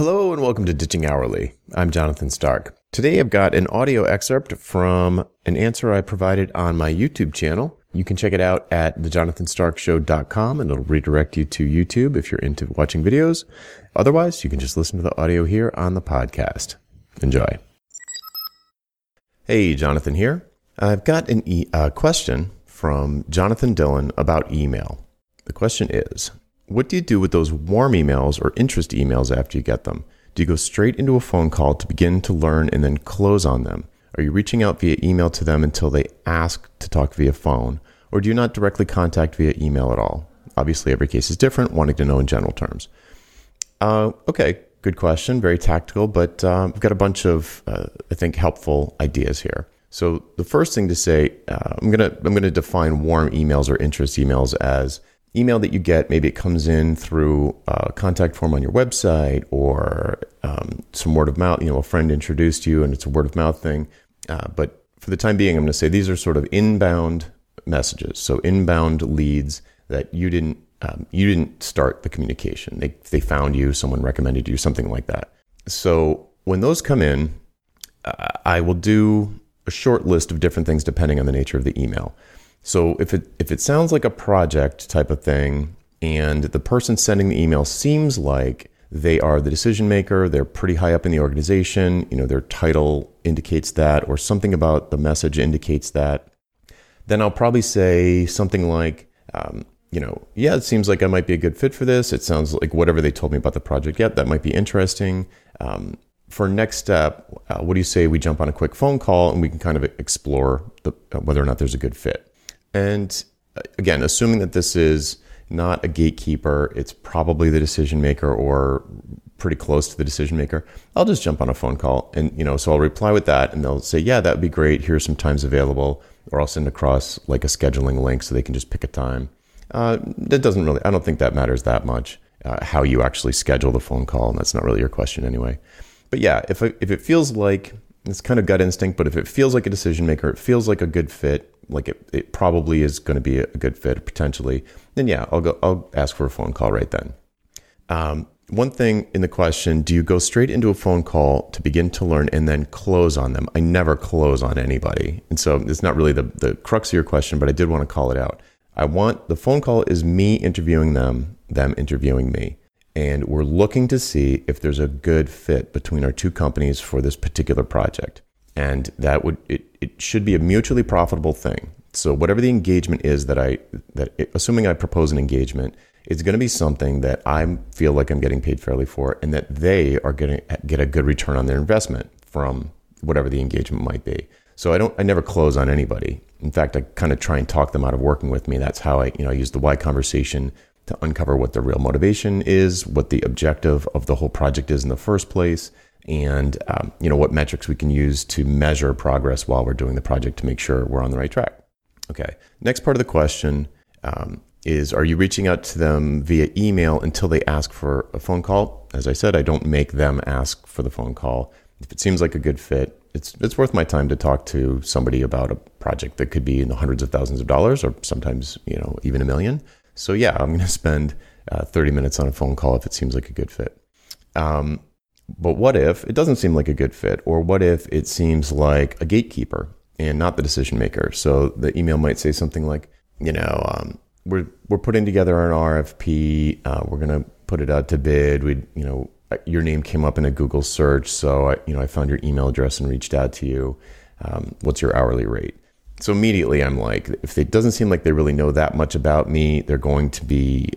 Hello and welcome to Ditching Hourly. I'm Jonathan Stark. Today I've got an audio excerpt from an answer I provided on my YouTube channel. You can check it out at thejonathanstarkshow.com and it'll redirect you to YouTube if you're into watching videos. Otherwise, you can just listen to the audio here on the podcast. Enjoy. Hey, Jonathan here. I've got a question from Jonathan Dillon about email. The question is, what do you do with those warm emails or interest emails after you get them? Do you go straight into a phone call to begin to learn and then close on them? Are you reaching out via email to them until they ask to talk via phone? Or do you not directly contact via email at all? Obviously, every case is different, wanting to know in general terms. Okay, good question. Very tactical, but I've got a bunch of, I think, helpful ideas here. So the first thing to say, I'm gonna define warm emails or interest emails as email that you get. Maybe it comes in through a contact form on your website or some word of mouth, a friend introduced you and it's a word of mouth thing. But for the time being, I'm going to say these are sort of inbound messages. So inbound leads that you didn't start the communication. They found you, someone recommended you, something like that. So when those come in, I will do a short list of different things depending on the nature of the email. So if it sounds like a project type of thing and the person sending the email seems like they are the decision maker, they're pretty high up in the organization, their title indicates that or something about the message indicates that, then I'll probably say something like, yeah, it seems like I might be a good fit for this. It sounds like whatever they told me about the project, yeah, that might be interesting. For next step, what do you say we jump on a quick phone call and we can kind of explore whether or not there's a good fit? And again, assuming that this is not a gatekeeper, it's probably the decision maker or pretty close to the decision maker, I'll just jump on a phone call and, so I'll reply with that and they'll say, yeah, that'd be great. Here's some times available, or I'll send across like a scheduling link so they can just pick a time. That doesn't really, I don't think that matters that much, how you actually schedule the phone call. And that's not really your question anyway. But yeah, if it feels like, it's kind of gut instinct, but if it feels like a decision maker, it feels like a good fit, like it probably is going to be a good fit potentially, then yeah, I'll ask for a phone call right then. One thing in the question, do you go straight into a phone call to begin to learn and then close on them? I never close on anybody. And so it's not really the crux of your question, but I did want to call it out. The phone call is me interviewing them interviewing me. And we're looking to see if there's a good fit between our two companies for this particular project. And that it should be a mutually profitable thing. So whatever the engagement is assuming I propose an engagement, it's going to be something that I feel like I'm getting paid fairly for and that they are going to get a good return on their investment from whatever the engagement might be. So I never close on anybody. In fact, I kind of try and talk them out of working with me. That's how I use the why conversation to uncover what the real motivation is, what the objective of the whole project is in the first place, and what metrics we can use to measure progress while we're doing the project to make sure we're on the right track. Okay, next part of the question is, are you reaching out to them via email until they ask for a phone call? As I said, I don't make them ask for the phone call. If it seems like a good fit, it's worth my time to talk to somebody about a project that could be in the hundreds of thousands of dollars or sometimes even $1 million. So yeah, I'm going to spend 30 minutes on a phone call if it seems like a good fit. But what if it doesn't seem like a good fit? Or what if it seems like a gatekeeper and not the decision maker? So the email might say something like, we're putting together an RFP. We're going to put it out to bid. Your name came up in a Google search. So I found your email address and reached out to you. What's your hourly rate? So immediately I'm like, if it doesn't seem like they really know that much about me, they're going to be,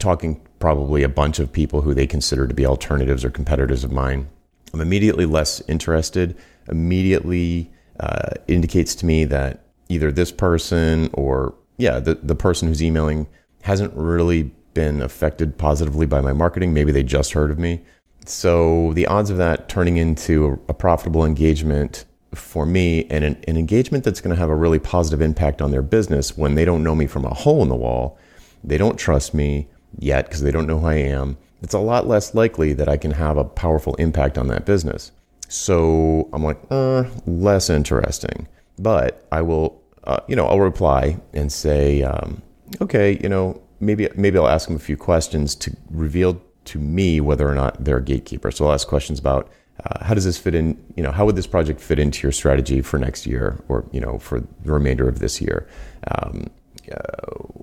talking probably a bunch of people who they consider to be alternatives or competitors of mine. I'm immediately less interested, indicates to me that either this person or the person who's emailing hasn't really been affected positively by my marketing. Maybe they just heard of me. So the odds of that turning into a profitable engagement for me and an engagement that's going to have a really positive impact on their business when they don't know me from a hole in the wall, they don't trust me yet because they don't know who I am, it's a lot less likely that I can have a powerful impact on that business. So I'm like, less interesting. But I will, I'll reply and say, okay, maybe I'll ask them a few questions to reveal to me whether or not they're a gatekeeper. So I'll ask questions about how does this fit in, you know, how would this project fit into your strategy for next year or, you know, for the remainder of this year?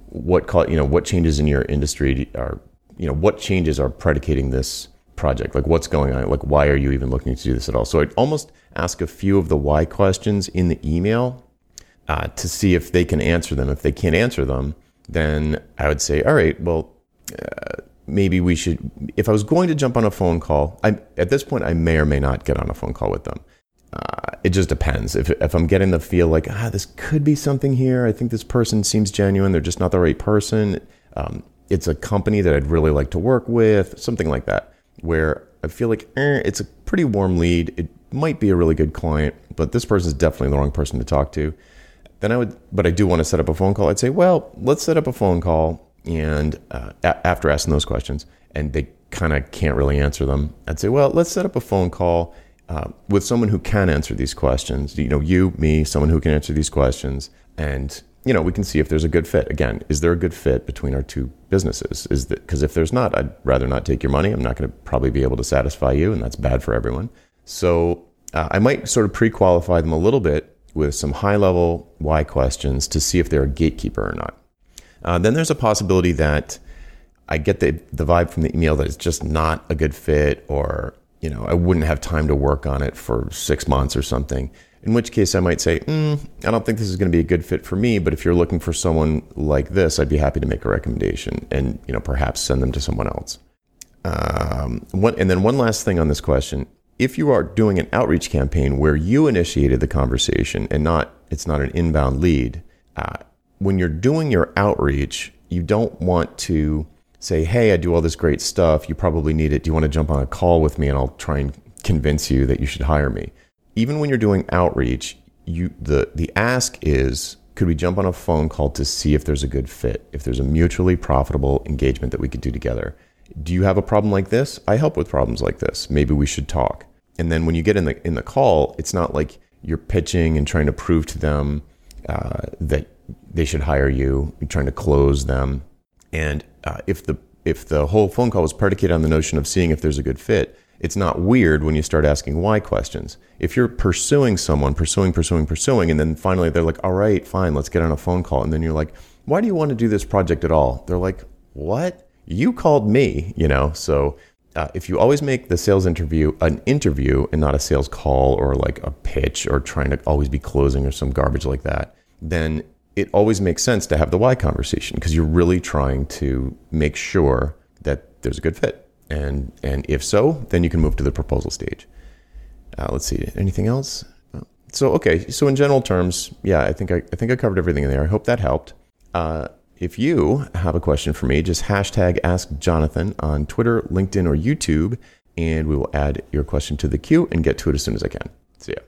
What changes in your industry are, you know, what changes are predicating this project? Like what's going on? Like why are you even looking to do this at all? So I'd almost ask a few of the why questions in the email to see if they can answer them. If they can't answer them, then I would say, all right, well, maybe we should, if I was going to jump on a phone call, at this point, I may or may not get on a phone call with them. It just depends. If I'm getting the feel like, this could be something here. I think this person seems genuine. They're just not the right person. It's a company that I'd really like to work with, something like that, where I feel like it's a pretty warm lead. It might be a really good client, but this person is definitely the wrong person to talk to. Then but I do want to set up a phone call. I'd say, well, let's set up a phone call. And after asking those questions, and they kind of can't really answer them, I'd say, well, let's set up a phone call with someone who can answer these questions. You know, you, me, someone who can answer these questions. And, you know, we can see if there's a good fit. Again, is there a good fit between our two businesses? Because if there's not, I'd rather not take your money. I'm not going to probably be able to satisfy you, and that's bad for everyone. So I might sort of pre-qualify them a little bit with some high-level why questions to see if they're a gatekeeper or not. Then there's a possibility that I get the vibe from the email that it's just not a good fit, or, you know, I wouldn't have time to work on it for 6 months or something. In which case I might say, I don't think this is going to be a good fit for me, but if you're looking for someone like this, I'd be happy to make a recommendation and, you know, perhaps send them to someone else. And then one last thing on this question. If you are doing an outreach campaign where you initiated the conversation and it's not an inbound lead, when you're doing your outreach, you don't want to say, hey, I do all this great stuff. You probably need it. Do you want to jump on a call with me and I'll try and convince you that you should hire me? Even when you're doing outreach, the ask is, could we jump on a phone call to see if there's a good fit, if there's a mutually profitable engagement that we could do together? Do you have a problem like this? I help with problems like this. Maybe we should talk. And then when you get in the call, it's not like you're pitching and trying to prove to them that they should hire you. You're trying to close them. And if the whole phone call was predicated on the notion of seeing if there's a good fit, it's not weird when you start asking why questions. If you're pursuing someone, pursuing, and then finally they're like, all right, fine, let's get on a phone call. And then you're like, why do you want to do this project at all? They're like, what? You called me, you know? So if you always make the sales interview an interview and not a sales call or like a pitch or trying to always be closing or some garbage like that, then it always makes sense to have the why conversation because you're really trying to make sure that there's a good fit. And if so, then you can move to the proposal stage. Let's see, anything else? So, okay. So in general terms, yeah, I think I covered everything in there. I hope that helped. If you have a question for me, just #AskJonathan on Twitter, LinkedIn, or YouTube, and we will add your question to the queue and get to it as soon as I can. See ya.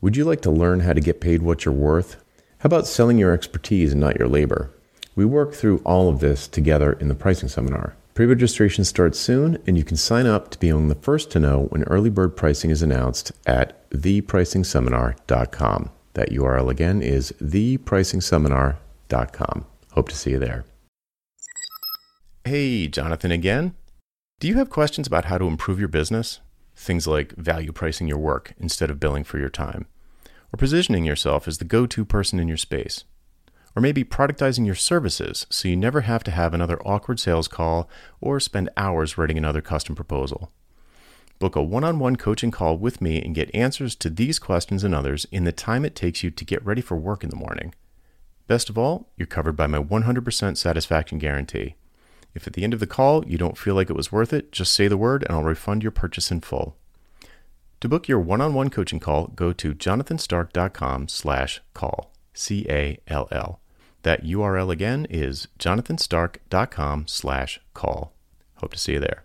Would you like to learn how to get paid what you're worth? How about selling your expertise and not your labor? We work through all of this together in the pricing seminar. Pre-registration starts soon, and you can sign up to be on the first to know when early bird pricing is announced at thepricingseminar.com. That URL again is thepricingseminar.com. Hope to see you there. Hey, Jonathan again. Do you have questions about how to improve your business? Things like value pricing your work instead of billing for your time, or positioning yourself as the go-to person in your space. Or maybe productizing your services so you never have to have another awkward sales call or spend hours writing another custom proposal. Book a one-on-one coaching call with me and get answers to these questions and others in the time it takes you to get ready for work in the morning. Best of all, you're covered by my 100% satisfaction guarantee. If at the end of the call you don't feel like it was worth it, just say the word and I'll refund your purchase in full. To book your one-on-one coaching call, go to jonathanstark.com/call. C-A-L-L. That URL again is jonathanstark.com/call. Hope to see you there.